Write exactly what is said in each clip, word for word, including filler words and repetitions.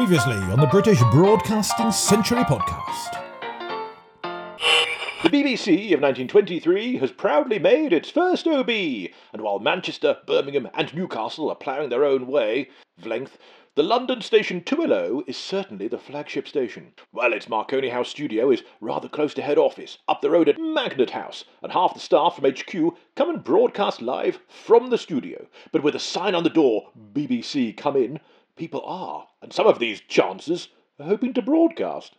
Previously on the British Broadcasting Century Podcast. The B B C of nineteen twenty-three has proudly made its first O B, and while Manchester, Birmingham and Newcastle are ploughing their own way, Vlength, the London station two L O is certainly the flagship station. Well, its Marconi House studio is rather close to head office, up the road at Magnet House, and half the staff from H Q come and broadcast live from the studio. But with a sign on the door, B B C come in, people are, and some of these chances, are hoping to broadcast.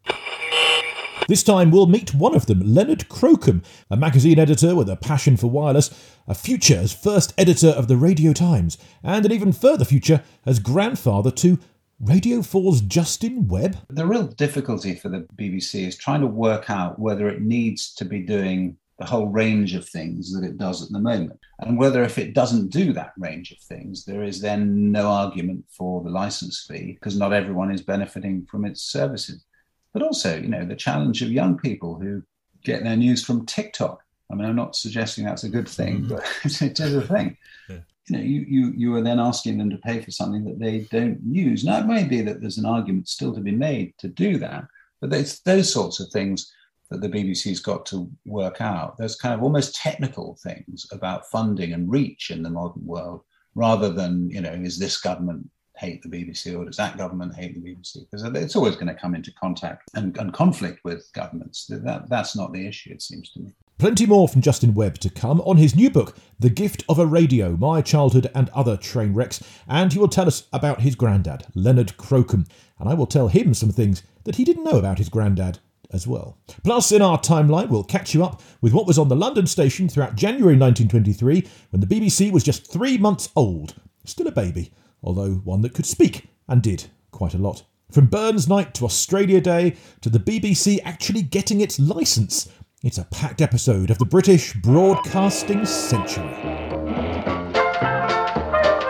This time we'll meet one of them, Leonard Crocombe, a magazine editor with a passion for wireless, a future as first editor of the Radio Times, and an even further future as grandfather to Radio four's Justin Webb. The real difficulty for the B B C is trying to work out whether it needs to be doing the whole range of things that it does at the moment, and whether if it doesn't do that range of things, there is then no argument for the licence fee because not everyone is benefiting from its services. But also, you know, the challenge of young people who get their news from TikTok. I mean, I'm not suggesting that's a good thing, but it is a thing. Yeah. You know, you, you, you are then asking them to pay for something that they don't use. Now, it may be that there's an argument still to be made to do that, but it's those sorts of things that the B B C's got to work out. There's kind of almost technical things about funding and reach in the modern world, rather than, you know, is this government hate the B B C or does that government hate the B B C? Because it's always going to come into contact and, and conflict with governments. That, that's not the issue, it seems to me. Plenty more from Justin Webb to come on his new book, The Gift of a Radio: My Childhood and Other Train Wrecks, and he will tell us about his granddad, Leonard Crocombe, and I will tell him some things that he didn't know about his granddad as well. Plus, in our timeline, we'll catch you up with what was on the London station throughout January nineteen twenty-three, when the B B C was just three months old. Still a baby, although one that could speak, and did quite a lot. From Burns Night to Australia Day to the B B C actually getting its licence, it's a packed episode of the British Broadcasting Century.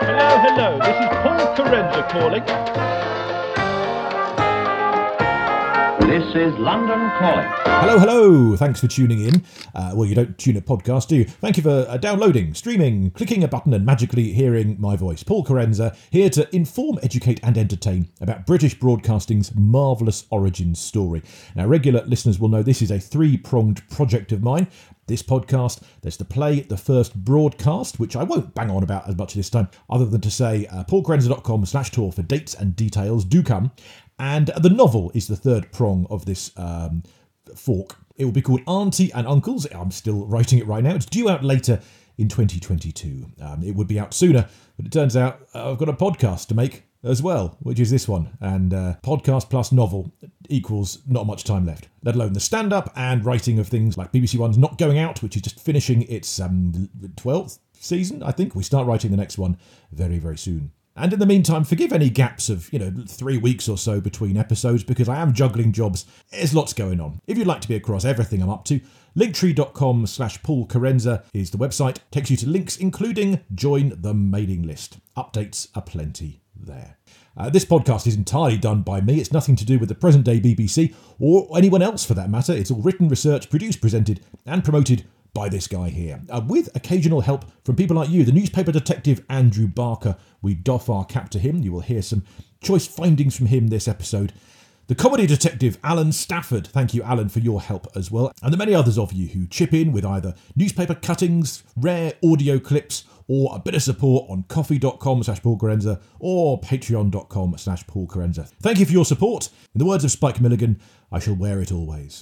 Hello, hello, this is Paul Kerensa calling. This is London Calling. Hello, hello. Thanks for tuning in. Uh, well, you don't tune a podcast, do you? Thank you for uh, downloading, streaming, clicking a button and magically hearing my voice. Paul Kerensa, here to inform, educate and entertain about British broadcasting's marvellous origin story. Now, regular listeners will know this is a three-pronged project of mine. This podcast, there's the play, the first broadcast, which I won't bang on about as much this time, other than to say uh, paulkerensa.com slash tour for dates and details. Do come. And the novel is the third prong of this um, fork. It will be called Auntie and Uncles. I'm still writing it right now. It's due out later in twenty twenty-two. Um, it would be out sooner, but it turns out I've got a podcast to make as well, which is this one. And uh, podcast plus novel equals not much time left, let alone the stand-up and writing of things like B B C One's Not Going Out, which is just finishing its um, twelfth season, I think. We start writing the next one very, very soon. And in the meantime, forgive any gaps of, you know, three weeks or so between episodes, because I am juggling jobs. There's lots going on. If you'd like to be across everything I'm up to, linktree.com slash Paul Kerensa is the website. Takes you to links, including join the mailing list. Updates aplenty there. Uh, this podcast is entirely done by me. It's nothing to do with the present-day B B C or anyone else for that matter. It's all written, researched, produced, presented and promoted by this guy here, uh, with occasional help from people like you, the newspaper detective Andrew Barker. We doff our cap to him. You will hear some choice findings from him this episode. The comedy detective Alan Stafford. Thank you, Alan, for your help as well. And the many others of you who chip in with either newspaper cuttings, rare audio clips, or a bit of support on coffee.com slash Paul Kerensa or patreon.com slash Paul Kerensa. Thank you for your support. In the words of Spike Milligan, I shall wear it always.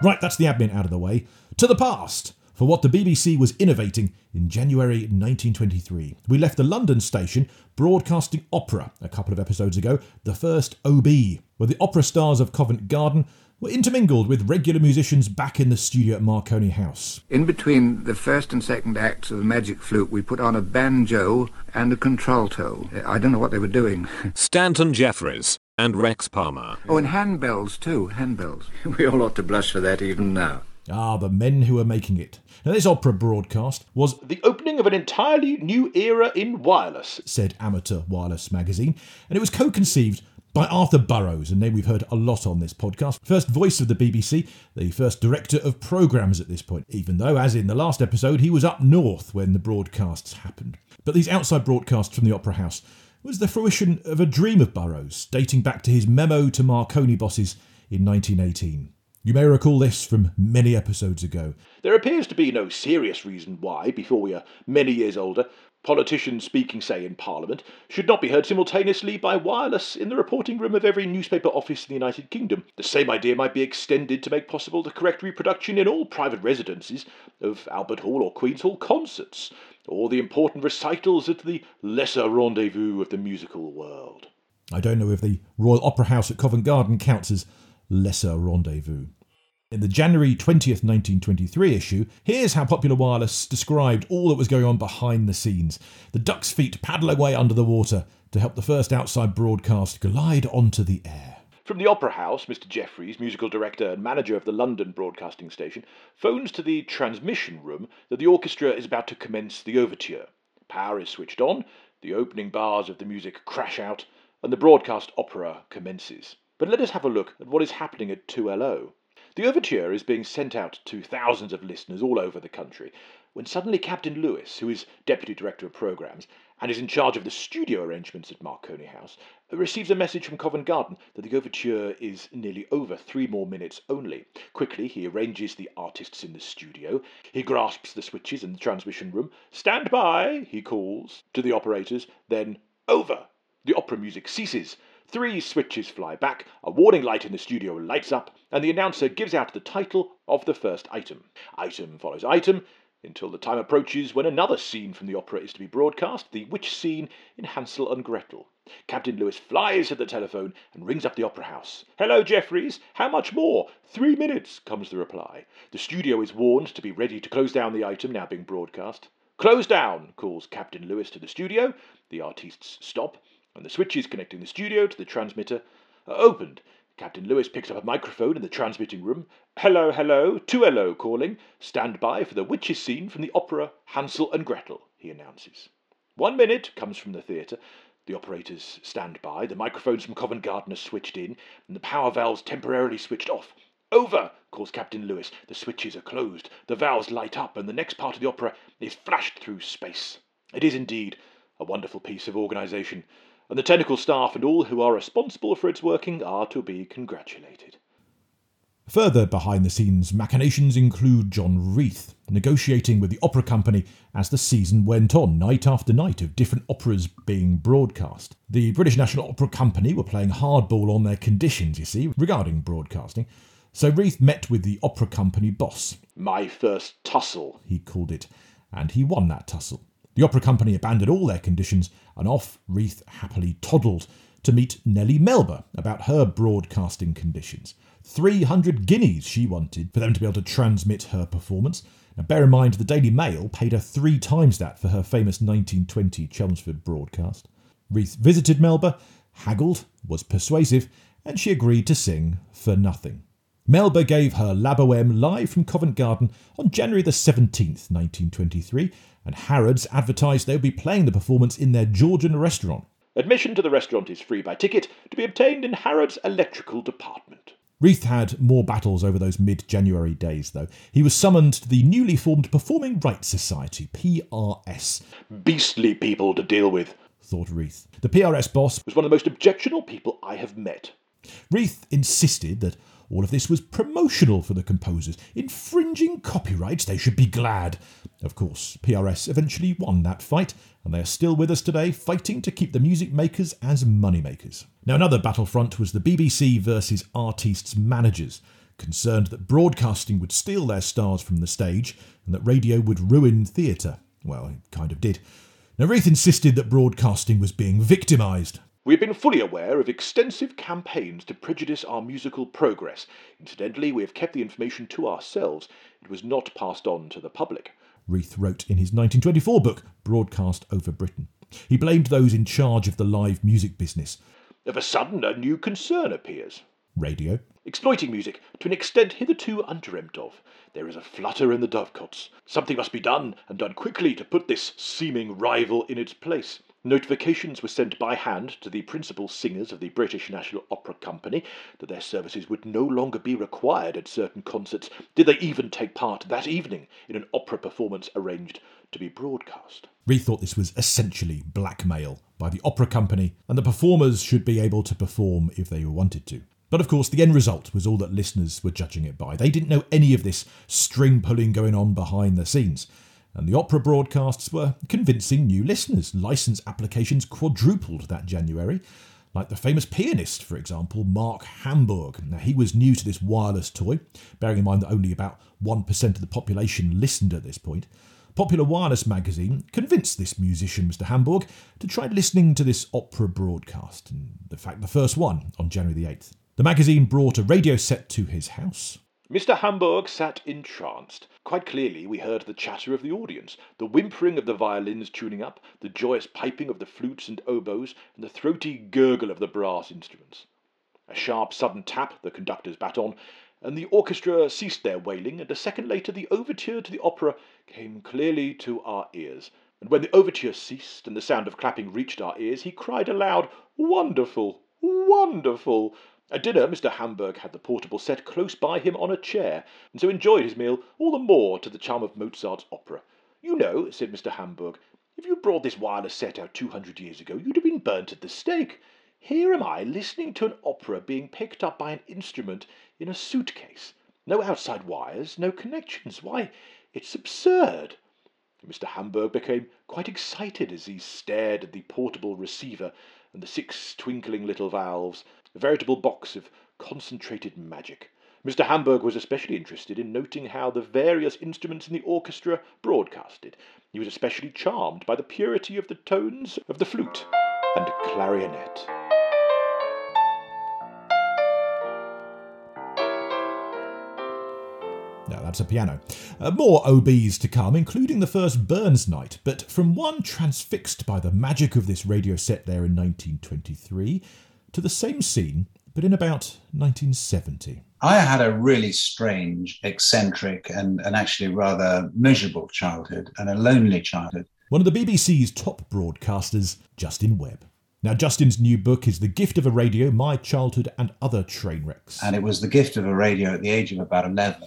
Right, that's the admin out of the way. To the past, for what the B B C was innovating in January nineteen twenty-three. We left the London station broadcasting opera a couple of episodes ago, the first O B, where the opera stars of Covent Garden were intermingled with regular musicians back in the studio at Marconi House. In between the first and second acts of the Magic Flute, we put on a banjo and a contralto. I don't know what they were doing. Stanton Jefferies and Rex Palmer. Oh, and handbells too, handbells. We all ought to blush for that even now. Ah, the men who are making it. Now, this opera broadcast was the opening of an entirely new era in wireless, said Amateur Wireless magazine, and it was co-conceived by Arthur Burrows, a name we've heard a lot on this podcast. First voice of the B B C, the first director of programmes at this point, even though, as in the last episode, he was up north when the broadcasts happened. But these outside broadcasts from the Opera House was the fruition of a dream of Burrows, dating back to his memo to Marconi bosses in nineteen eighteen. You may recall this from many episodes ago. There appears to be no serious reason why, before we are many years older, politicians speaking, say, in Parliament, should not be heard simultaneously by wireless in the reporting room of every newspaper office in the United Kingdom. The same idea might be extended to make possible the correct reproduction in all private residences of Albert Hall or Queen's Hall concerts, or the important recitals at the lesser rendezvous of the musical world. I don't know if the Royal Opera House at Covent Garden counts as lesser rendezvous. In the January twentieth, nineteen twenty-three issue, here's how Popular Wireless described all that was going on behind the scenes. The duck's feet paddle away under the water to help the first outside broadcast glide onto the air. From the Opera House, Mister Jefferies, musical director and manager of the London Broadcasting Station, phones to the transmission room that the orchestra is about to commence the overture. Power is switched on, the opening bars of the music crash out, and the broadcast opera commences. But let us have a look at what is happening at two L O. The overture is being sent out to thousands of listeners all over the country, when suddenly Captain Lewis, who is Deputy Director of Programmes and is in charge of the studio arrangements at Marconi House, receives a message from Covent Garden that the overture is nearly over, three more minutes only. Quickly, he arranges the artists in the studio. He grasps the switches in the transmission room. "Stand by," he calls to the operators, then "over." The opera music ceases. Three switches fly back, a warning light in the studio lights up, and the announcer gives out the title of the first item. Item follows item, until the time approaches when another scene from the opera is to be broadcast, the witch scene in Hansel and Gretel. Captain Lewis flies to the telephone and rings up the Opera House. "Hello, Jefferies. How much more?" "Three minutes," comes the reply. The studio is warned to be ready to close down the item now being broadcast. "Close down," calls Captain Lewis to the studio. The artists stop, and the switches connecting the studio to the transmitter are opened. Captain Lewis picks up a microphone in the transmitting room. "Hello, hello, two L O calling. Stand by for the witches' scene from the opera Hansel and Gretel," he announces. "One minute," comes from the theatre. The operators stand by. The microphones from Covent Garden are switched in, and the power valves temporarily switched off. "Over," calls Captain Lewis. The switches are closed. The valves light up, and the next part of the opera is flashed through space. It is indeed a wonderful piece of organisation, and the technical staff and all who are responsible for its working are to be congratulated. Further behind-the-scenes machinations include John Reith negotiating with the opera company as the season went on, night after night of different operas being broadcast. The British National Opera Company were playing hardball on their conditions, you see, regarding broadcasting. So Reith met with the opera company boss. "My first tussle," he called it, and he won that tussle. The opera company abandoned all their conditions, and off Reith happily toddled to meet Nellie Melba about her broadcasting conditions. three hundred guineas she wanted for them to be able to transmit her performance. Now bear in mind the Daily Mail paid her three times that for her famous nineteen twenty Chelmsford broadcast. Reith visited Melba, haggled, was persuasive, and she agreed to sing for nothing. Melba gave her La Bohème live from Covent Garden on January the seventeenth, nineteen twenty-three, and Harrods advertised they would be playing the performance in their Georgian restaurant. "Admission to the restaurant is free by ticket, to be obtained in Harrods' electrical department." Reith had more battles over those mid-January days, though. He was summoned to the newly formed Performing Rights Society, P R S. "Beastly people to deal with," thought Reith. The P R S boss was one of the most objectionable people I have met. Reith insisted that all of this was promotional for the composers, infringing copyrights, they should be glad. Of course, P R S eventually won that fight, and they are still with us today, fighting to keep the music makers as moneymakers. Now, another battlefront was the B B C versus artists' managers, concerned that broadcasting would steal their stars from the stage and that radio would ruin theatre. Well, it kind of did. Now, Reith insisted that broadcasting was being victimised. "We have been fully aware of extensive campaigns to prejudice our musical progress. Incidentally, we have kept the information to ourselves. It was not passed on to the public," Reith wrote in his nineteen twenty-four book, Broadcast Over Britain. He blamed those in charge of the live music business. "Of a sudden, a new concern appears. Radio. Exploiting music to an extent hitherto undreamt of. There is a flutter in the dovecots. Something must be done, and done quickly, to put this seeming rival in its place. Notifications were sent by hand to the principal singers of the British National Opera Company that their services would no longer be required at certain concerts, did they even take part that evening in an opera performance arranged to be broadcast. Reith thought this was essentially blackmail by the opera company, and the performers should be able to perform if they wanted to. But of course, the end result was all that listeners were judging it by. They didn't know any of this string pulling going on behind the scenes. And the opera broadcasts were convincing new listeners. Licence applications quadrupled that January. Like the famous pianist, for example, Mark Hambourg. Now, he was new to this wireless toy, bearing in mind that only about one percent of the population listened at this point. Popular Wireless magazine convinced this musician, Mister Hambourg, to try listening to this opera broadcast. And in fact, the first one on January the eighth. The magazine brought a radio set to his house. Mister Hambourg sat entranced. Quite clearly we heard the chatter of the audience, the whimpering of the violins tuning up, the joyous piping of the flutes and oboes, and the throaty gurgle of the brass instruments. A sharp, sudden tap, the conductor's baton, and the orchestra ceased their wailing, and a second later the overture to the opera came clearly to our ears. And when the overture ceased and the sound of clapping reached our ears, he cried aloud, "Wonderful! Wonderful!" At dinner, Mister Hambourg had the portable set close by him on a chair, and so enjoyed his meal all the more to the charm of Mozart's opera. "You know," said Mister Hambourg, "if you brought this wireless set out two hundred years ago, you'd have been burnt at the stake. Here am I listening to an opera being picked up by an instrument in a suitcase. No outside wires, no connections. Why, it's absurd." Mister Hambourg became quite excited as he stared at the portable receiver and the six twinkling little valves, a veritable box of concentrated magic. Mister Hambourg was especially interested in noting how the various instruments in the orchestra broadcasted. He was especially charmed by the purity of the tones of the flute and clarinet. No, that's a piano. Uh, more O Bs to come, including the first Burns night, but from one transfixed by the magic of this radio set there in nineteen twenty-three... to the same scene, but in about nineteen seventy. I had a really strange, eccentric and, and actually rather miserable childhood, and a lonely childhood. One of the B B C's top broadcasters, Justin Webb. Now, Justin's new book is The Gift of a Radio: My Childhood and Other Train Wrecks. And it was the gift of a radio at the age of about eleven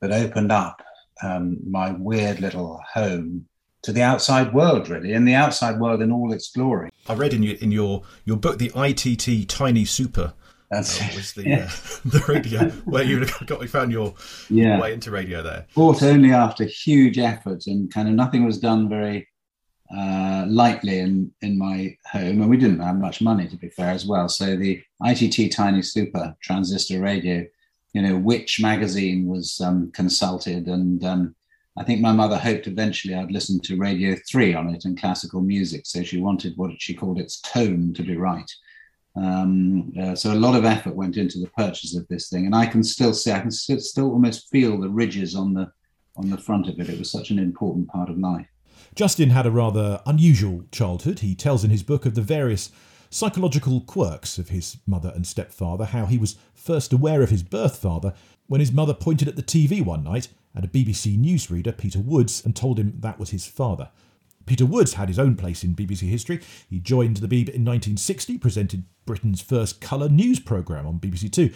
that opened up um, my weird little home to the outside world, really, and the outside world in all its glory. I read in your in your, your book, the I T T Tiny Super. That's uh, was the, yeah. uh, the radio where you got you found your, yeah. your way into radio there. Bought only after huge efforts, and kind of nothing was done very uh, lightly in, in my home, and we didn't have much money, to be fair, as well. So the I T T Tiny Super transistor radio, you know, Which magazine was um, consulted, and um, I think my mother hoped eventually I'd listen to Radio three on it and classical music, so she wanted what she called its tone to be right. Um, uh, so a lot of effort went into the purchase of this thing, and I can still see, I can st- still almost feel the ridges on the on the front of it. It was such an important part of life. Justin had a rather unusual childhood. He tells in his book of the various psychological quirks of his mother and stepfather, how he was first aware of his birth father when his mother pointed at the T V one night at a B B C newsreader, Peter Woods, and told him that was his father. Peter Woods had his own place in B B C history. He joined the B B C in nineteen sixty, presented Britain's first colour news programme on B B C Two.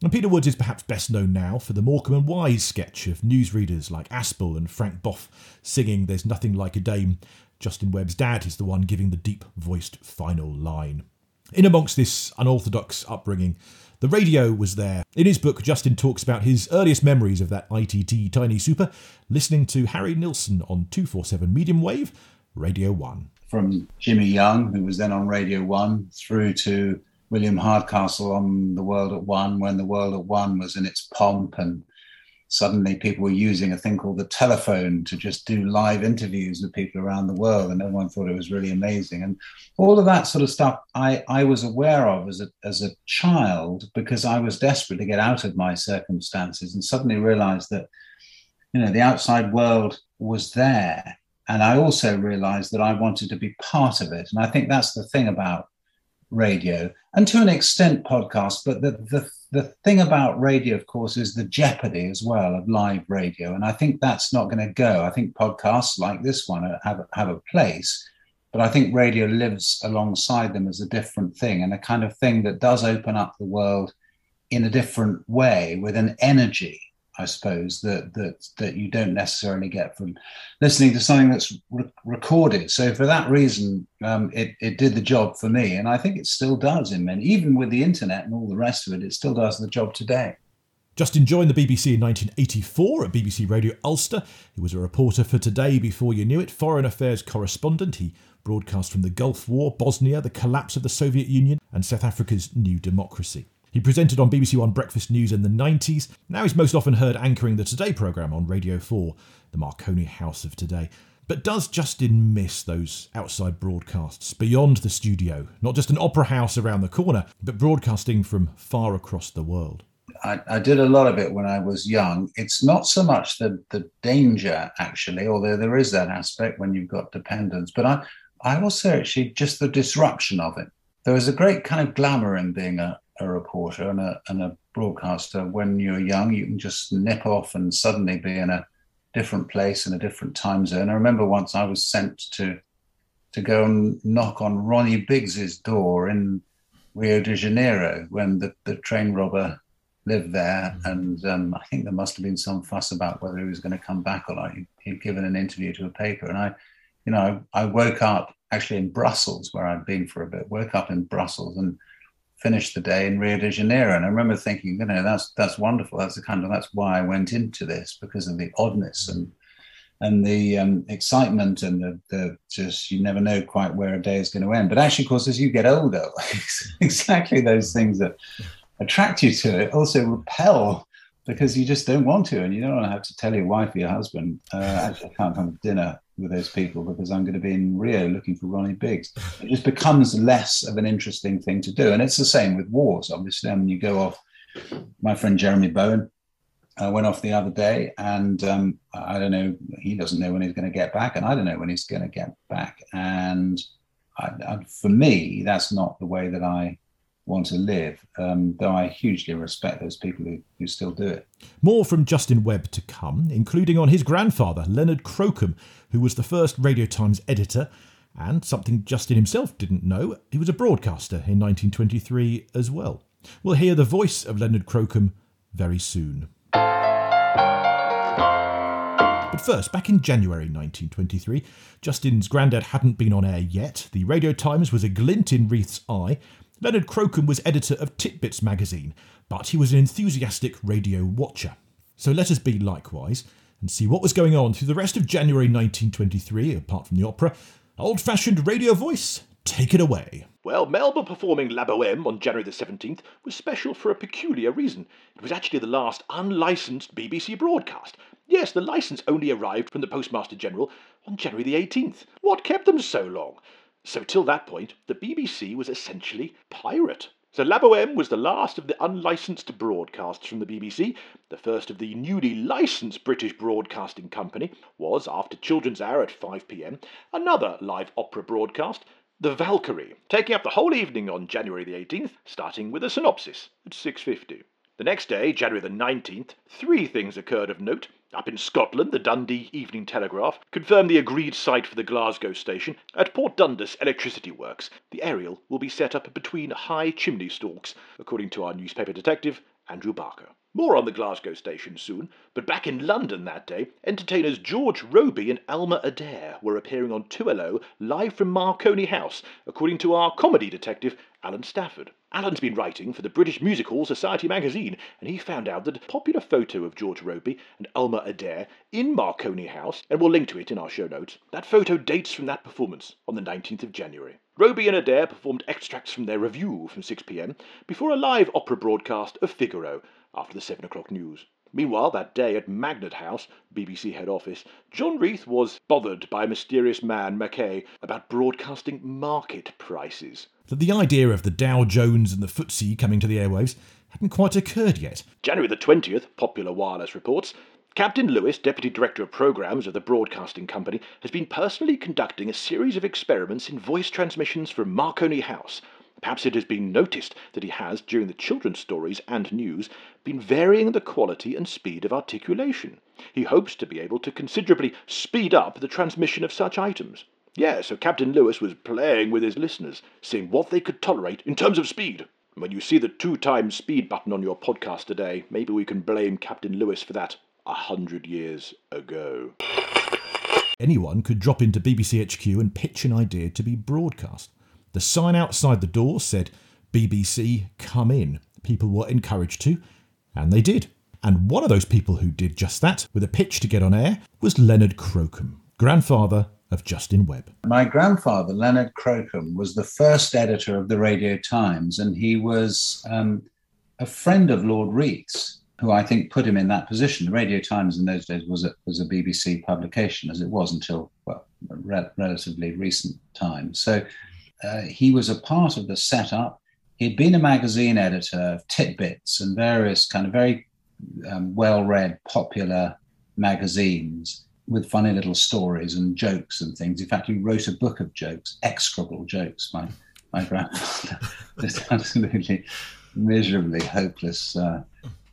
And Peter Woods is perhaps best known now for the Morecambe and Wise sketch of newsreaders like Aspel and Frank Boff singing There's Nothing Like a Dame. Justin Webb's dad is the one giving the deep-voiced final line. In amongst this unorthodox upbringing, the radio was there. In his book, Justin talks about his earliest memories of that I T T Tiny Super, listening to Harry Nilsson on two forty-seven medium wave, Radio one. From Jimmy Young, who was then on Radio one, through to William Hardcastle on The World at One, when The World at One was in its pomp, and suddenly people were using a thing called the telephone to just do live interviews with people around the world, and everyone thought it was really amazing. And all of that sort of stuff I, I was aware of as a, as a child, because I was desperate to get out of my circumstances and suddenly realized that, you know, the outside world was there. And I also realized that I wanted to be part of it. And I think that's the thing about radio, and to an extent podcasts, but the the the thing about radio, of course, is the jeopardy as well of live radio, and I think that's not going to go. I think podcasts like this one have have a place, But I think radio lives alongside them as a different thing, and a kind of thing that does open up the world in a different way, with an energy, I suppose, that that that you don't necessarily get from listening to something that's re- recorded. So for that reason, um, it, it did the job for me. And I think it still does in many, even with the internet and all the rest of it, it still does the job today. Justin joined the B B C in nineteen eighty-four at B B C Radio Ulster. He was a reporter for Today before you knew it, foreign affairs correspondent. He broadcast from the Gulf War, Bosnia, the collapse of the Soviet Union, and South Africa's new democracy. He presented on B B C One Breakfast News in the nineties. Now he's most often heard anchoring the Today programme on Radio four, the Marconi House of Today. But does Justin miss those outside broadcasts beyond the studio? Not just an opera house around the corner, but broadcasting from far across the world. I, I did a lot of it when I was young. It's not so much the, the danger, actually, although there is that aspect when you've got dependence. But I, I also actually just the disruption of it. There was a great kind of glamour in being a, a reporter and a, and a broadcaster. When you're young, you can just nip off and suddenly be in a different place in a different time zone. I remember once I was sent to to go and knock on Ronnie Biggs's door in Rio de Janeiro when the, the train robber lived there, and um, I think there must have been some fuss about whether he was going to come back or not. He, he'd given an interview to a paper, and I, you know, I woke up actually in Brussels, where I'd been for a bit. Woke up in Brussels and finished the day in Rio de Janeiro, and I remember thinking, you know, that's that's wonderful. That's the kind of that's why I went into this, because of the oddness and and the um, excitement and the, the just you never know quite where a day is going to end. But actually, of course, as you get older, exactly those things that attract you to it also repel, because you just don't want to, and you don't want to have to tell your wife or your husband, uh, actually, I can't have dinner with those people because I'm going to be in Rio looking for Ronnie Biggs. It just becomes less of an interesting thing to do. And it's the same with wars, obviously. I mean, you go off. My friend Jeremy Bowen uh, went off the other day, and um, I don't know, he doesn't know when he's going to get back, and I don't know when he's going to get back. And I, I, for me, that's not the way that I want to live, um, though I hugely respect those people who, who still do it. More from Justin Webb to come, including on his grandfather, Leonard Crocombe, who was the first Radio Times editor, and something Justin himself didn't know, he was a broadcaster in nineteen twenty-three as well. We'll hear the voice of Leonard Crocombe very soon. But first, back in January nineteen twenty-three, Justin's granddad hadn't been on air yet. The Radio Times was a glint in Reith's eye. Leonard Crocombe was editor of Titbits magazine, but he was an enthusiastic radio watcher. So let us be likewise and see what was going on through the rest of January nineteen twenty-three, apart from the opera. Old-fashioned radio voice, take it away. Well, Melba performing La Bohème on January the seventeenth was special for a peculiar reason. It was actually the last unlicensed B B C broadcast. Yes, the licence only arrived from the Postmaster General on January the eighteenth. What kept them so long? So till that point, the B B C was essentially pirate. So La Bohème was the last of the unlicensed broadcasts from the B B C. The first of the newly licensed British Broadcasting Company was, after Children's Hour at five p.m, another live opera broadcast, The Valkyrie, taking up the whole evening on January the eighteenth, starting with a synopsis at six fifty. The next day, January the nineteenth, three things occurred of note. Up in Scotland, the Dundee Evening Telegraph confirmed the agreed site for the Glasgow station at Port Dundas Electricity Works. The aerial will be set up between high chimney stalks, according to our newspaper detective, Andrew Barker. More on the Glasgow station soon, but back in London that day, entertainers George Robey and Alma Adair were appearing on two L O live from Marconi House, according to our comedy detective, Alan Stafford. Alan's been writing for the British Music Hall Society magazine, and he found out that a popular photo of George Robey and Alma Adair in Marconi House, and we'll link to it in our show notes, that photo dates from that performance on the nineteenth of January. Robey and Adair performed extracts from their review from six p.m. before a live opera broadcast of Figaro after the seven o'clock news. Meanwhile, that day at Magnet House, B B C head office, John Reith was bothered by a mysterious man, Mackay, about broadcasting market prices. That the idea of the Dow Jones and the footsie coming to the airwaves hadn't quite occurred yet. January the twentieth, Popular Wireless reports, Captain Lewis, Deputy Director of Programmes of the Broadcasting Company, has been personally conducting a series of experiments in voice transmissions from Marconi House. Perhaps it has been noticed that he has, during the children's stories and news, been varying the quality and speed of articulation. He hopes to be able to considerably speed up the transmission of such items. Yeah, so Captain Lewis was playing with his listeners, seeing what they could tolerate in terms of speed. When you see the two times speed button on your podcast today, maybe we can blame Captain Lewis for that a hundred years ago. Anyone could drop into B B C H Q and pitch an idea to be broadcast. The sign outside the door said, B B C, come in. People were encouraged to, and they did. And one of those people who did just that, with a pitch to get on air, was Leonard Crocombe, grandfather of Justin Webb. My grandfather, Leonard Crocombe, was the first editor of the Radio Times, and he was um, a friend of Lord Rees, who I think put him in that position. The Radio Times in those days was a, was a B B C publication, as it was until, well, re- relatively recent times. So uh, he was a part of the setup. He'd been a magazine editor of Titbits and various kind of very um, well-read, popular magazines with funny little stories and jokes and things. In fact, he wrote a book of jokes, execrable jokes, my, my grandfather. This absolutely miserably hopeless uh,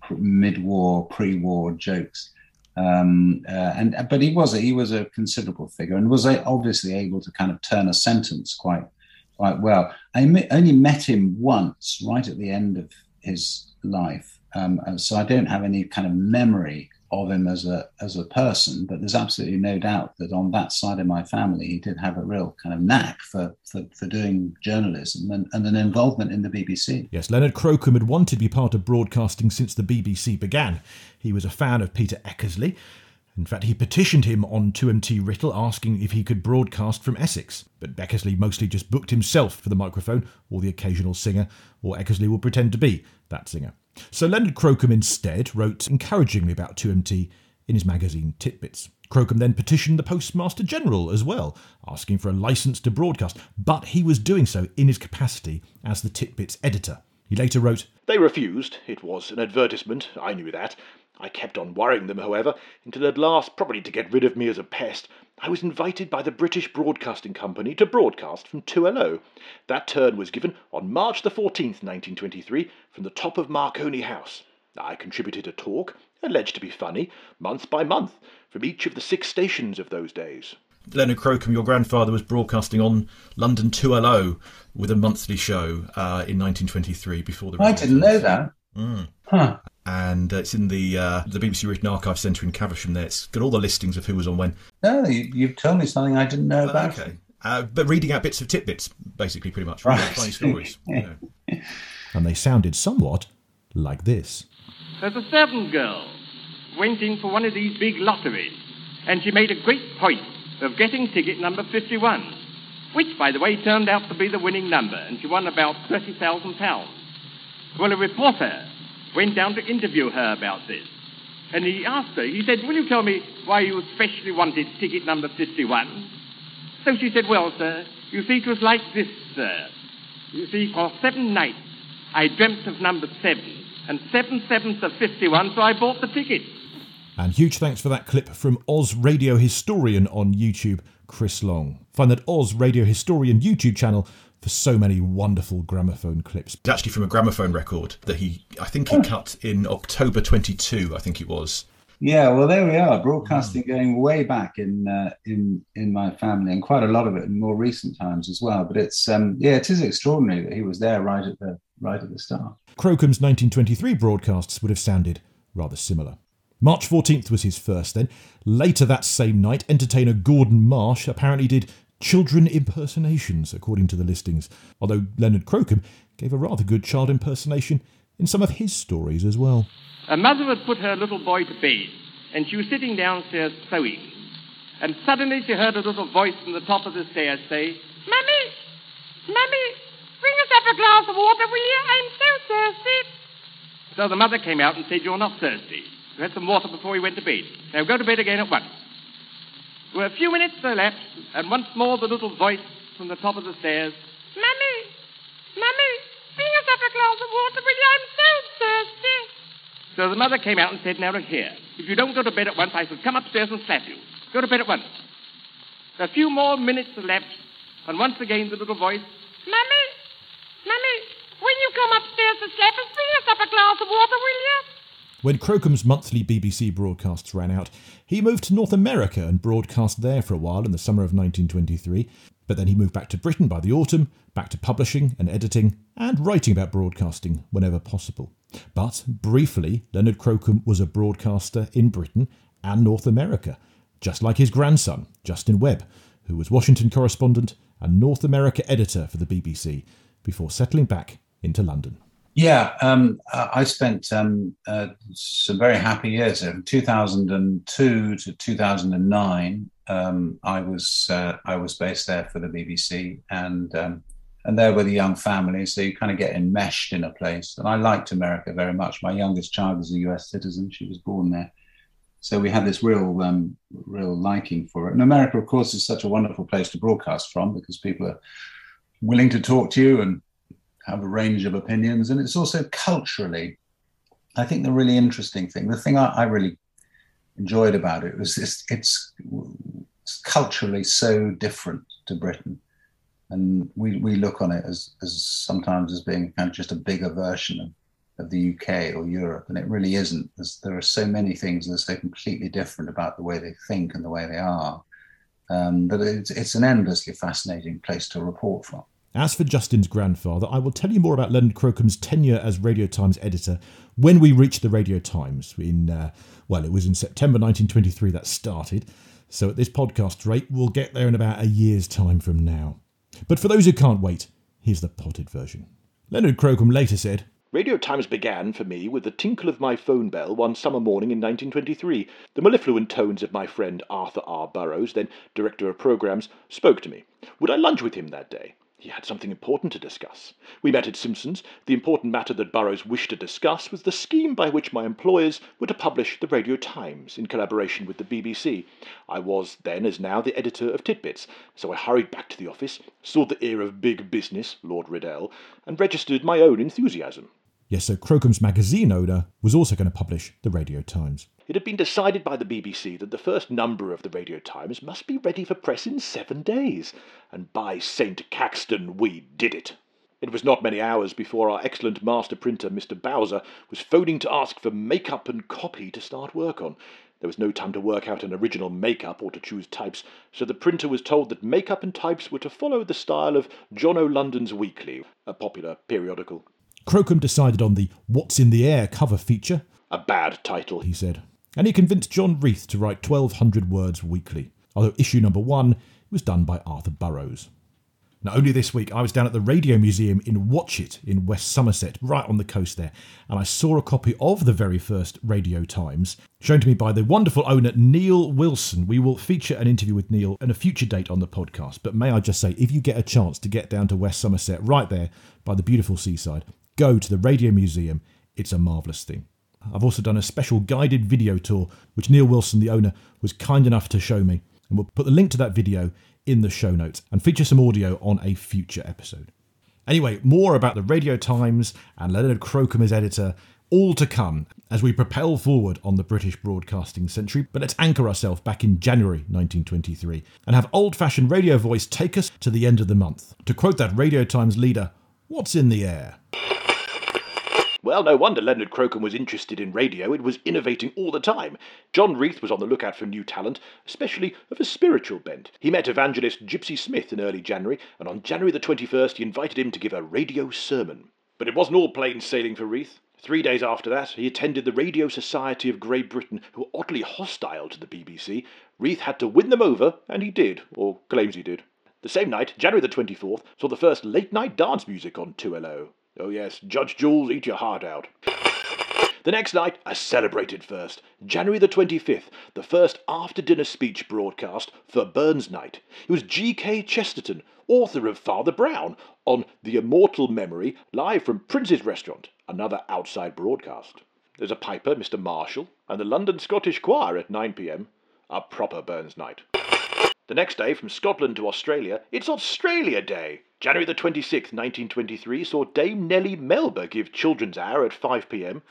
mid-war, pre-war jokes. Um, uh, and But he was, a, he was a considerable figure and was obviously able to kind of turn a sentence quite quite well. I me- only met him once, right at the end of his life. Um, and so I don't have any kind of memory of him as a as a person, but there's absolutely no doubt that on that side of my family, he did have a real kind of knack for for, for doing journalism and, and an involvement in the B B C. Yes, Leonard Crocombe had wanted to be part of broadcasting since the B B C began. He was a fan of Peter Eckersley. In fact, he petitioned him on two M T Riddell, asking if he could broadcast from Essex. But Eckersley mostly just booked himself for the microphone, or the occasional singer, or Eckersley will pretend to be that singer. So Leonard Crocombe instead wrote encouragingly about two M T in his magazine Titbits. Crocombe then petitioned the Postmaster General as well, asking for a licence to broadcast, but he was doing so in his capacity as the Titbits editor. He later wrote, "They refused. It was an advertisement. I knew that. I kept on worrying them, however, until at last, probably to get rid of me as a pest, I was invited by the British Broadcasting Company to broadcast from two L O. That turn was given on March the fourteenth, nineteen twenty-three, from the top of Marconi House. I contributed a talk, alleged to be funny, month by month, from each of the six stations of those days." Leonard Crocombe, your grandfather, was broadcasting on London two L O with a monthly show uh, in nineteen twenty-three before the... I didn't know that. Mm. Huh. And it's in the uh, the B B C Written Archive Centre in Caversham there. It's got all the listings of who was on when. No, you, you've told me something I didn't know about. Okay. Uh, but reading out bits of Titbits, basically, pretty much. Right. Funny stories. You know. And they sounded somewhat like this. "There's a servant girl went in for one of these big lotteries, and she made a great point of getting ticket number fifty-one, which, by the way, turned out to be the winning number, and she won about thirty thousand pounds. Well, a reporter went down to interview her about this. And he asked her, he said, will you tell me why you especially wanted ticket number fifty-one? So she said, well, sir, you see, it was like this, sir. You see, for seven nights, I dreamt of number seven, and seven sevenths of fifty-one, so I bought the ticket." And huge thanks for that clip from Oz Radio Historian on YouTube, Chris Long. Find that Oz Radio Historian YouTube channel for so many wonderful gramophone clips. It's actually from a gramophone record that he, I think he oh. cut in October twenty-two, I think it was. Yeah, well, there we are, broadcasting mm. going way back in uh, in in my family, and quite a lot of it in more recent times as well. But it's, um, yeah, it is extraordinary that he was there right at the right at the start. Crocombe's nineteen twenty-three broadcasts would have sounded rather similar. March fourteenth was his first then. Later that same night, entertainer Gordon Marsh apparently did children impersonations, according to the listings, although Leonard Crocombe gave a rather good child impersonation in some of his stories as well. "A mother had put her little boy to bed, and she was sitting downstairs sewing, and suddenly she heard a little voice from the top of the stairs say, 'Mummy, Mummy, bring us up a glass of water, will you? I'm so thirsty.' So the mother came out and said, 'You're not thirsty. You had some water before you went to bed. Now go to bed again at once.' Well, a few minutes elapsed, and once more the little voice from the top of the stairs, 'Mummy, Mummy, bring us up a glass of water, will you? I'm so thirsty.' So the mother came out and said, 'Now look here, if you don't go to bed at once, I shall come upstairs and slap you. Go to bed at once.' A few more minutes elapsed, and once again the little voice, 'Mummy, Mummy, when you come upstairs to slap us, bring us up a glass of water, will you?' When Crocombe's monthly B B C broadcasts ran out, he moved to North America and broadcast there for a while in the summer of nineteen twenty-three, but then he moved back to Britain by the autumn, back to publishing and editing and writing about broadcasting whenever possible. But, briefly, Leonard Crocombe was a broadcaster in Britain and North America, just like his grandson, Justin Webb, who was Washington correspondent and North America editor for the B B C, before settling back into London. Yeah, um, I spent um, uh, some very happy years there. From two thousand two to two thousand nine, um, I was uh, I was based there for the B B C, and um, and there were the young family, so you kind of get enmeshed in a place. And I liked America very much. My youngest child was a U S citizen; she was born there, so we had this real um, real liking for it. And America, of course, is such a wonderful place to broadcast from because people are willing to talk to you and have a range of opinions. And it's also culturally, I think the really interesting thing, the thing I, I really enjoyed about it was this, it's, it's culturally so different to Britain. And we, we look on it as, as sometimes as being kind of just a bigger version of, of the U K or Europe. And it really isn't. There's, there are so many things that are so completely different about the way they think and the way they are. Um, but it's, it's an endlessly fascinating place to report from. As for Justin's grandfather, I will tell you more about Leonard Crocombe's tenure as Radio Times editor when we reach the Radio Times. In uh, well, it was in September nineteen twenty-three that started, so at this podcast rate, we'll get there in about a year's time from now. But for those who can't wait, here's the potted version. Leonard Crocombe later said, Radio Times began for me with the tinkle of my phone bell one summer morning in nineteen twenty-three. The mellifluent tones of my friend Arthur R. Burrows, then director of programmes, spoke to me. Would I lunch with him that day? He had something important to discuss. We met at Simpson's. The important matter that Burrows wished to discuss was the scheme by which my employers were to publish the Radio Times in collaboration with the B B C. I was then, as now, the editor of Titbits, so I hurried back to the office, sought the ear of big business, Lord Riddell, and registered my own enthusiasm. Yes, so Crocombe's magazine owner was also going to publish the Radio Times. It had been decided by the B B C that the first number of the Radio Times must be ready for press in seven days. And by Saint Caxton, we did it. It was not many hours before our excellent master printer, Mister Bowser, was phoning to ask for make-up and copy to start work on. There was no time to work out an original make-up or to choose types, so the printer was told that make-up and types were to follow the style of John O'London's Weekly, a popular periodical. Crocombe decided on the What's in the Air cover feature. A bad title, he said. And he convinced John Reith to write twelve hundred words weekly, although issue number one was done by Arthur Burrows. Now, only this week, I was down at the Radio Museum in Watchet in West Somerset, right on the coast there, and I saw a copy of the very first Radio Times, shown to me by the wonderful owner Neil Wilson. We will feature an interview with Neil and a future date on the podcast, but may I just say, if you get a chance to get down to West Somerset, right there by the beautiful seaside, go to the Radio Museum. It's a marvellous thing. I've also done a special guided video tour, which Neil Wilson, the owner, was kind enough to show me. And we'll put the link to that video in the show notes and feature some audio on a future episode. Anyway, more about the Radio Times and Leonard Crocombe as editor, all to come as we propel forward on the British broadcasting century. But let's anchor ourselves back in January nineteen twenty-three and have old-fashioned radio voice take us to the end of the month. To quote that Radio Times leader, what's in the air? Well, no wonder Leonard Crocombe was interested in radio. It was innovating all the time. John Reith was on the lookout for new talent, especially of a spiritual bent. He met evangelist Gypsy Smith in early January, and on January the twenty-first he invited him to give a radio sermon. But it wasn't all plain sailing for Reith. Three days after that, he attended the Radio Society of Great Britain, who were oddly hostile to the B B C. Reith had to win them over, and he did, or claims he did. The same night, January the twenty-fourth, saw the first late-night dance music on two L O. Oh yes, Judge Jules, eat your heart out. The next night, a celebrated first. January the twenty-fifth, the first after-dinner speech broadcast for Burns Night. It was G K Chesterton, author of Father Brown, on The Immortal Memory, live from Prince's Restaurant, another outside broadcast. There's a piper, Mister Marshall, and the London Scottish Choir at nine p.m. A proper Burns Night. The next day, from Scotland to Australia, it's Australia Day. January the twenty-sixth, nineteen twenty-three, saw Dame Nellie Melba give Children's Hour at five p.m.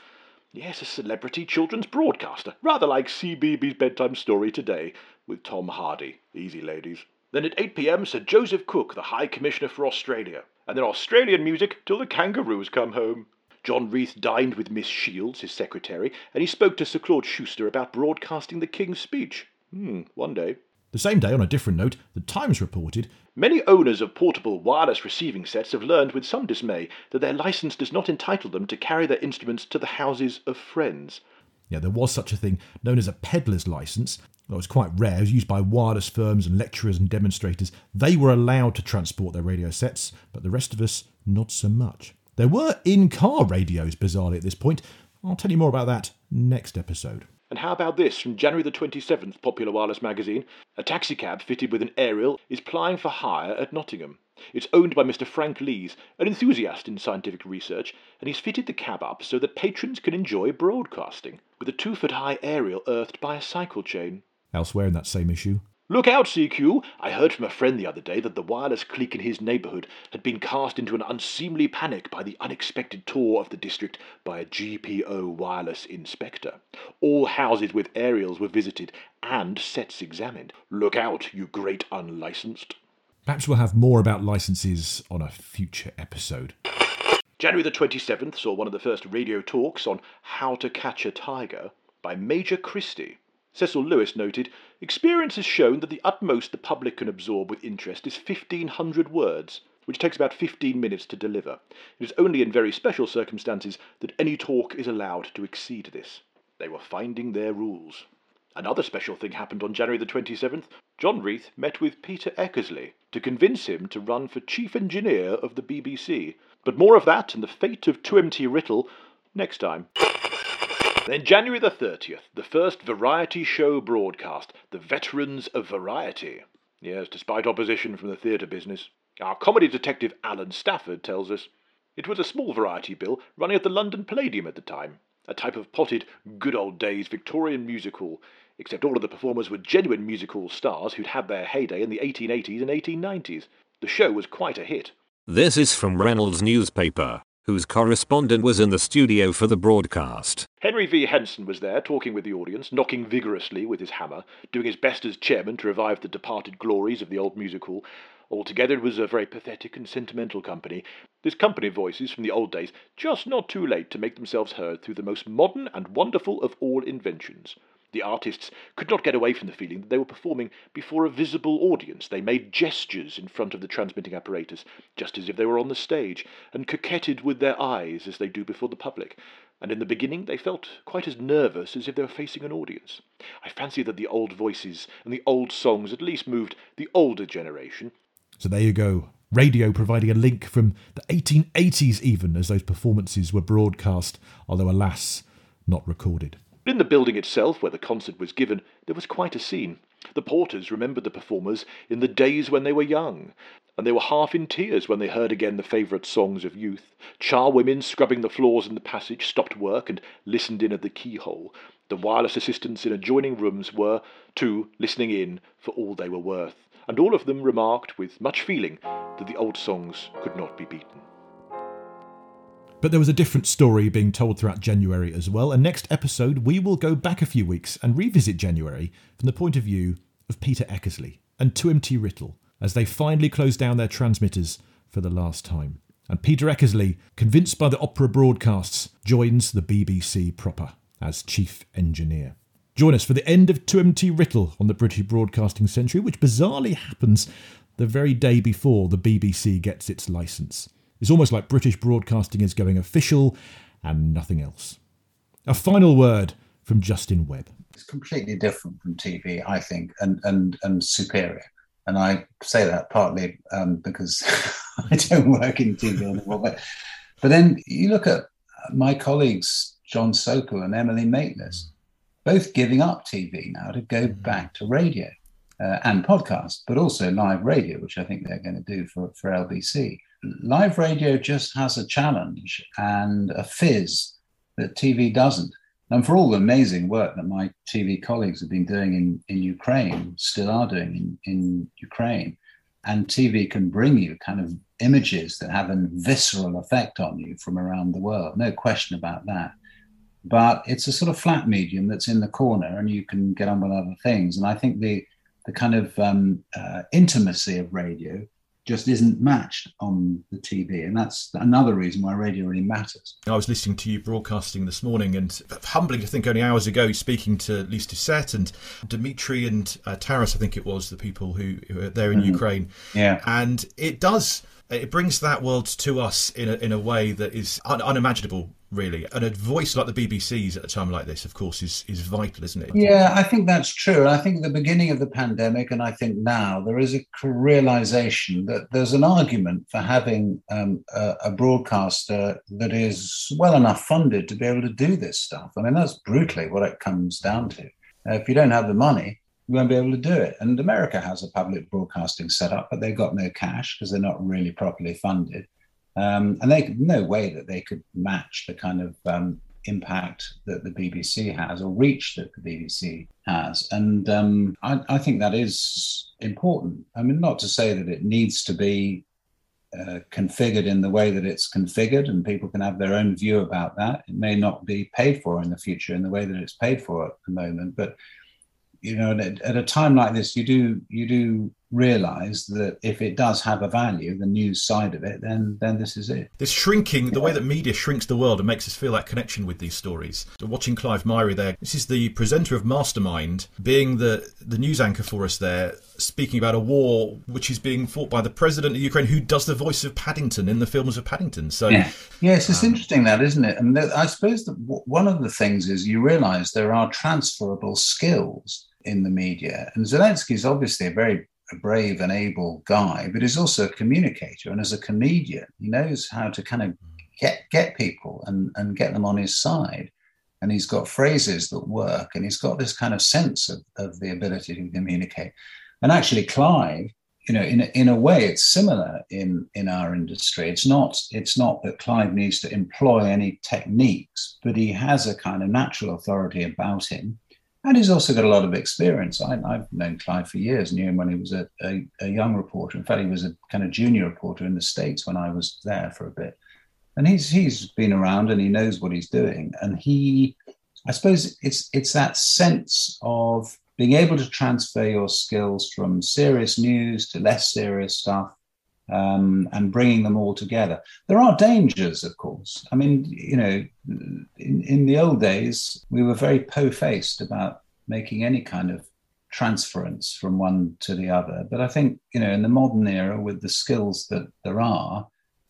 Yes, a celebrity children's broadcaster, rather like C B B's Bedtime Story today, with Tom Hardy. Easy, ladies. Then at eight p.m, Sir Joseph Cook, the High Commissioner for Australia. And then Australian music till the kangaroos come home. John Reith dined with Miss Shields, his secretary, and he spoke to Sir Claude Schuster about broadcasting the King's speech. Hmm, one day. The same day, on a different note, the Times reported, "Many owners of portable wireless receiving sets have learned with some dismay that their licence does not entitle them to carry their instruments to the houses of friends." Yeah, there was such a thing known as a peddler's licence. That was quite rare. It was used by wireless firms and lecturers and demonstrators. They were allowed to transport their radio sets, but the rest of us, not so much. There were in-car radios, bizarrely, at this point. I'll tell you more about that next episode. And how about this, from January the twenty-seventh, Popular Wireless magazine. A taxicab fitted with an aerial is plying for hire at Nottingham. It's owned by Mister Frank Lees, an enthusiast in scientific research, and he's fitted the cab up so that patrons can enjoy broadcasting, with a two-foot-high aerial earthed by a cycle chain. Elsewhere in that same issue. "Look out, C Q! I heard from a friend the other day that the wireless clique in his neighbourhood had been cast into an unseemly panic by the unexpected tour of the district by a G P O wireless inspector. All houses with aerials were visited and sets examined. Look out, you great unlicensed." Perhaps we'll have more about licences on a future episode. January the twenty-seventh saw one of the first radio talks on How to Catch a Tiger by Major Christie. Cecil Lewis noted, "Experience has shown that the utmost the public can absorb with interest is fifteen hundred words, which takes about fifteen minutes to deliver. It is only in very special circumstances that any talk is allowed to exceed this." They were finding their rules. Another special thing happened on January the twenty-seventh. John Reith met with Peter Eckersley to convince him to run for chief engineer of the B B C. But more of that and the fate of two M T Riddell next time. Then January the thirtieth, the first variety show broadcast, The Veterans of Variety. Yes, despite opposition from the theatre business. Our comedy detective Alan Stafford tells us, "It was a small variety bill running at the London Palladium at the time, a type of potted good old days Victorian music hall, except all of the performers were genuine music hall stars who'd had their heyday in the eighteen eighties and eighteen nineties. The show was quite a hit." This is from Reynolds newspaper, whose correspondent was in the studio for the broadcast. Henry V. Henson was there, talking with the audience, knocking vigorously with his hammer, doing his best as chairman to revive the departed glories of the old music hall. Altogether it was a very pathetic and sentimental company. This company of voices from the old days, just not too late to make themselves heard through the most modern and wonderful of all inventions. The artists could not get away from the feeling that they were performing before a visible audience. They made gestures in front of the transmitting apparatus, just as if they were on the stage, and coquetted with their eyes as they do before the public. And in the beginning they felt quite as nervous as if they were facing an audience. I fancy that the old voices and the old songs at least moved the older generation. So there you go. Radio providing a link from the eighteen eighties even, as those performances were broadcast, although alas, not recorded. In the building itself, where the concert was given, there was quite a scene. The porters remembered the performers in the days when they were young, and they were half in tears when they heard again the favourite songs of youth. Charwomen scrubbing the floors in the passage stopped work and listened in at the keyhole. The wireless assistants in adjoining rooms were, too, listening in for all they were worth, and all of them remarked with much feeling that the old songs could not be beaten. But there was a different story being told throughout January as well, and next episode we will go back a few weeks and revisit January from the point of view of Peter Eckersley and two M T Riddell as they finally closed down their transmitters for the last time. And Peter Eckersley, convinced by the opera broadcasts, joins the B B C proper as chief engineer. Join us for the end of two M T Riddell on the British Broadcasting Century, which bizarrely happens the very day before the B B C gets its licence. It's almost like British broadcasting is going official and nothing else. A final word from Justin Webb. It's completely different from T V, I think, and and, and superior. And I say that partly um, because I don't work in T V anymore. But, but then you look at my colleagues, John Sokol and Emily Maitlis, both giving up T V now to go back to radio uh, and podcasts, but also live radio, which I think they're going to do for, for L B C. Live radio just has a challenge and a fizz that T V doesn't. And for all the amazing work that my T V colleagues have been doing in, in Ukraine, still are doing in, in Ukraine, and T V can bring you kind of images that have a visceral effect on you from around the world, no question about that. But it's a sort of flat medium that's in the corner and you can get on with other things. And I think the the kind of um, uh, intimacy of radio just isn't matched on the T V. And that's another reason why radio really matters. I was listening to you broadcasting this morning, and humbling to think only hours ago, speaking to Lise Doucette and Dimitri and uh, Taras, I think it was, the people who, who are there in mm-hmm. Ukraine. Yeah. And it does, it brings that world to us in a, in a way that is un- unimaginable, really. And a voice like the B B C's at a time like this, of course, is, is vital, isn't it? Yeah, I think that's true. I think at the beginning of the pandemic, and I think now, there is a realisation that there's an argument for having um, a, a broadcaster that is well enough funded to be able to do this stuff. I mean, that's brutally what it comes down to. Uh, if you don't have the money, you won't be able to do it. And America has a public broadcasting setup, but they've got no cash because they're not really properly funded. Um, and they no way that they could match the kind of um, impact that the B B C has, or reach that the B B C has. And um, I, I think that is important. I mean, not to say that it needs to be uh, configured in the way that it's configured, and people can have their own view about that. It may not be paid for in the future in the way that it's paid for at the moment. But, you know, at, at a time like this, you do you do. realise that if it does have a value, the news side of it, then then this is it. This shrinking, yeah. The way that media shrinks the world and makes us feel that connection with these stories. Watching Clive Myrie there, this is the presenter of Mastermind, being the, the news anchor for us there, speaking about a war which is being fought by the president of Ukraine, who does the voice of Paddington in the films of Paddington. So yeah. Yes, it's um, interesting that, isn't it? And I suppose that one of the things is you realise there are transferable skills in the media. And Zelensky's obviously a very a brave and able guy, but he's also a communicator, and as a comedian he knows how to kind of get get people and and get them on his side, and he's got phrases that work, and he's got this kind of sense of, of the ability to communicate. And actually Clive, you know, in a, in a way it's similar in in our industry. It's not it's not that Clive needs to employ any techniques, but he has a kind of natural authority about him. And he's also got a lot of experience. I, I've known Clive for years, knew him when he was a, a, a young reporter. In fact, he was a kind of junior reporter in the States when I was there for a bit. And he's he's been around and he knows what he's doing. And he, I suppose it's it's that sense of being able to transfer your skills from serious news to less serious stuff, um, and bringing them all together. There are dangers, of course. I mean, you know, in, in the old days, we were very po-faced about making any kind of transference from one to the other. But I think, you know, in the modern era, with the skills that there are,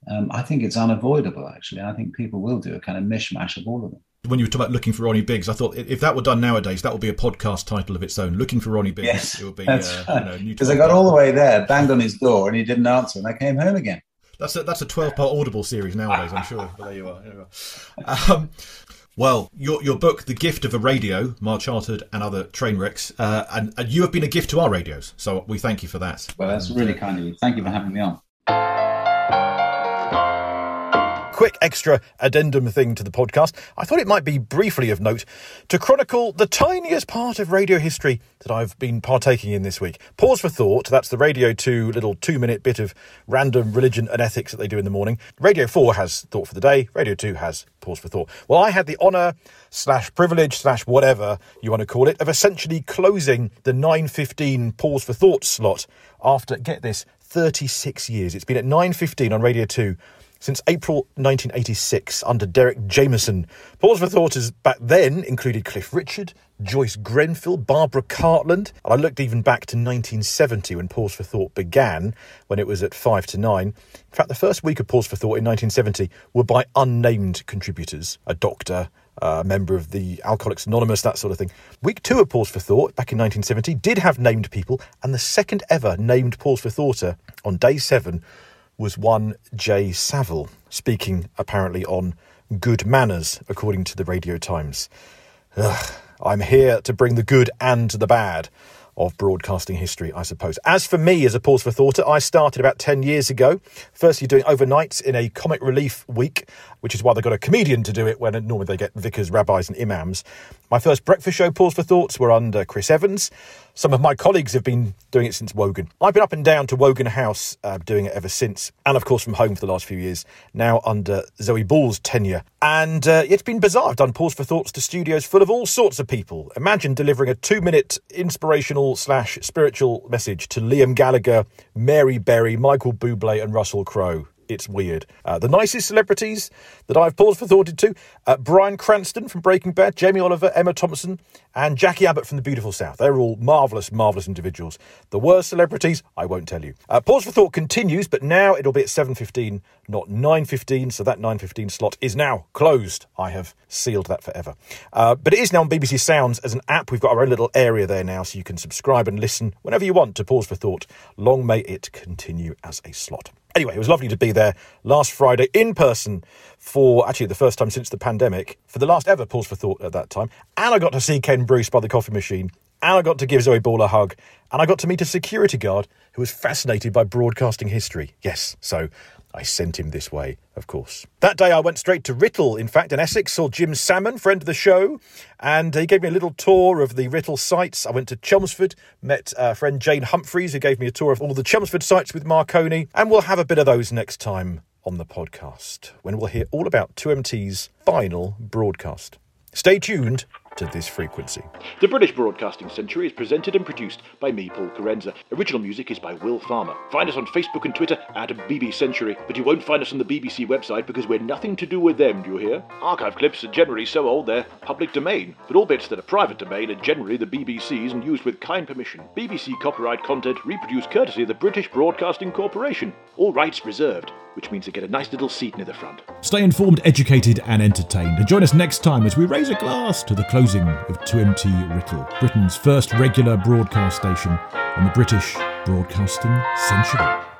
um, I think it's unavoidable, actually. I think people will do a kind of mishmash of all of them. When you were talking about looking for Ronnie Biggs, I thought if that were done nowadays, that would be a podcast title of its own. Looking for Ronnie Biggs. Yes, it would be. Because uh, right. you know, I got all the way there, banged on his door, and he didn't answer, and I came home again. That's a that's a twelve-part Audible series nowadays, I'm sure. But there you are. There you are. Um, well, your your book, The Gift of a Radio: My Childhood and Other Train Wrecks, uh, and, and you have been a gift to our radios, so we thank you for that. Well, that's and, really kind of you. Thank you for having me on. Quick extra addendum thing to the podcast. I thought it might be briefly of note to chronicle the tiniest part of radio history that I've been partaking in this week. Pause for thought. That's the Radio two little two-minute bit of random religion and ethics that they do in the morning. Radio four has thought for the day. Radio two has pause for thought. Well, I had the honour slash privilege slash whatever you want to call it of essentially closing the nine fifteen pause for thought slot after, get this, thirty-six years. It's been at nine fifteen on Radio two since April nineteen eighty-six, under Derek Jameson. Pause for Thought has back then included Cliff Richard, Joyce Grenfell, Barbara Cartland. And I looked even back to nineteen seventy when Pause for Thought began, when it was at five to nine. In fact, the first week of Pause for Thought in nineteen seventy were by unnamed contributors, a doctor, a member of the Alcoholics Anonymous, that sort of thing. Week two of Pause for Thought, back in nineteen seventy, did have named people, and the second ever named Pause for Thoughter on day seven was one Jay Saville, speaking apparently on good manners, according to the Radio Times. Ugh, I'm here to bring the good and the bad of broadcasting history, I suppose. As for me as a pause for thoughter, I started about ten years ago, firstly doing overnights in a comic relief week, which is why they got a comedian to do it when normally they get vicars, rabbis and imams. My first breakfast show pause for thoughts were under Chris Evans. Some of my colleagues have been doing it since Wogan. I've been up and down to Wogan House uh, doing it ever since, and of course from home for the last few years, now under Zoe Ball's tenure. And uh, it's been bizarre. I've done pause for thoughts to studios full of all sorts of people. Imagine delivering a two-minute inspirational devotional slash spiritual message to Liam Gallagher, Mary Berry, Michael Bublé and Russell Crowe. It's weird. Uh, the nicest celebrities that I've paused for thought into, uh, Bryan Cranston from Breaking Bad, Jamie Oliver, Emma Thompson and Jackie Abbott from The Beautiful South. They're all marvellous, marvellous individuals. The worst celebrities, I won't tell you. Uh, Pause for Thought continues, but now it'll be at seven fifteen, not nine fifteen. So that nine fifteen slot is now closed. I have sealed that forever. Uh, but it is now on B B C Sounds as an app. We've got our own little area there now, so you can subscribe and listen whenever you want to Pause for Thought. Long may it continue as a slot. Anyway, it was lovely to be there last Friday in person for actually the first time since the pandemic, for the last ever Pause for Thought at that time. And I got to see Ken Bruce by the coffee machine. And I got to give Zoe Ball a hug. And I got to meet a security guard who was fascinated by broadcasting history. Yes, so I sent him this way, of course. That day I went straight to Rittall, in fact, in Essex. Saw Jim Salmon, friend of the show. And he gave me a little tour of the Rittall sites. I went to Chelmsford, met uh, friend Jane Humphreys, who gave me a tour of all the Chelmsford sites with Marconi. And we'll have a bit of those next time on the podcast, when we'll hear all about two M T's final broadcast. Stay tuned to this frequency. The British Broadcasting Century is presented and produced by me, Paul Kerensa. Original music is by Will Farmer. Find us on Facebook and Twitter at B B Century, but you won't find us on the B B C website because we're nothing to do with them, do you hear? Archive clips are generally so old they're public domain, but all bits that are private domain are generally the B B C's and used with kind permission. B B C copyright content reproduced courtesy of the British Broadcasting Corporation. All rights reserved, which means they get a nice little seat near the front. Stay informed, educated and entertained, and join us next time as we raise a glass to the closing of two M T Rittall, Britain's first regular broadcast station on the British Broadcasting Century.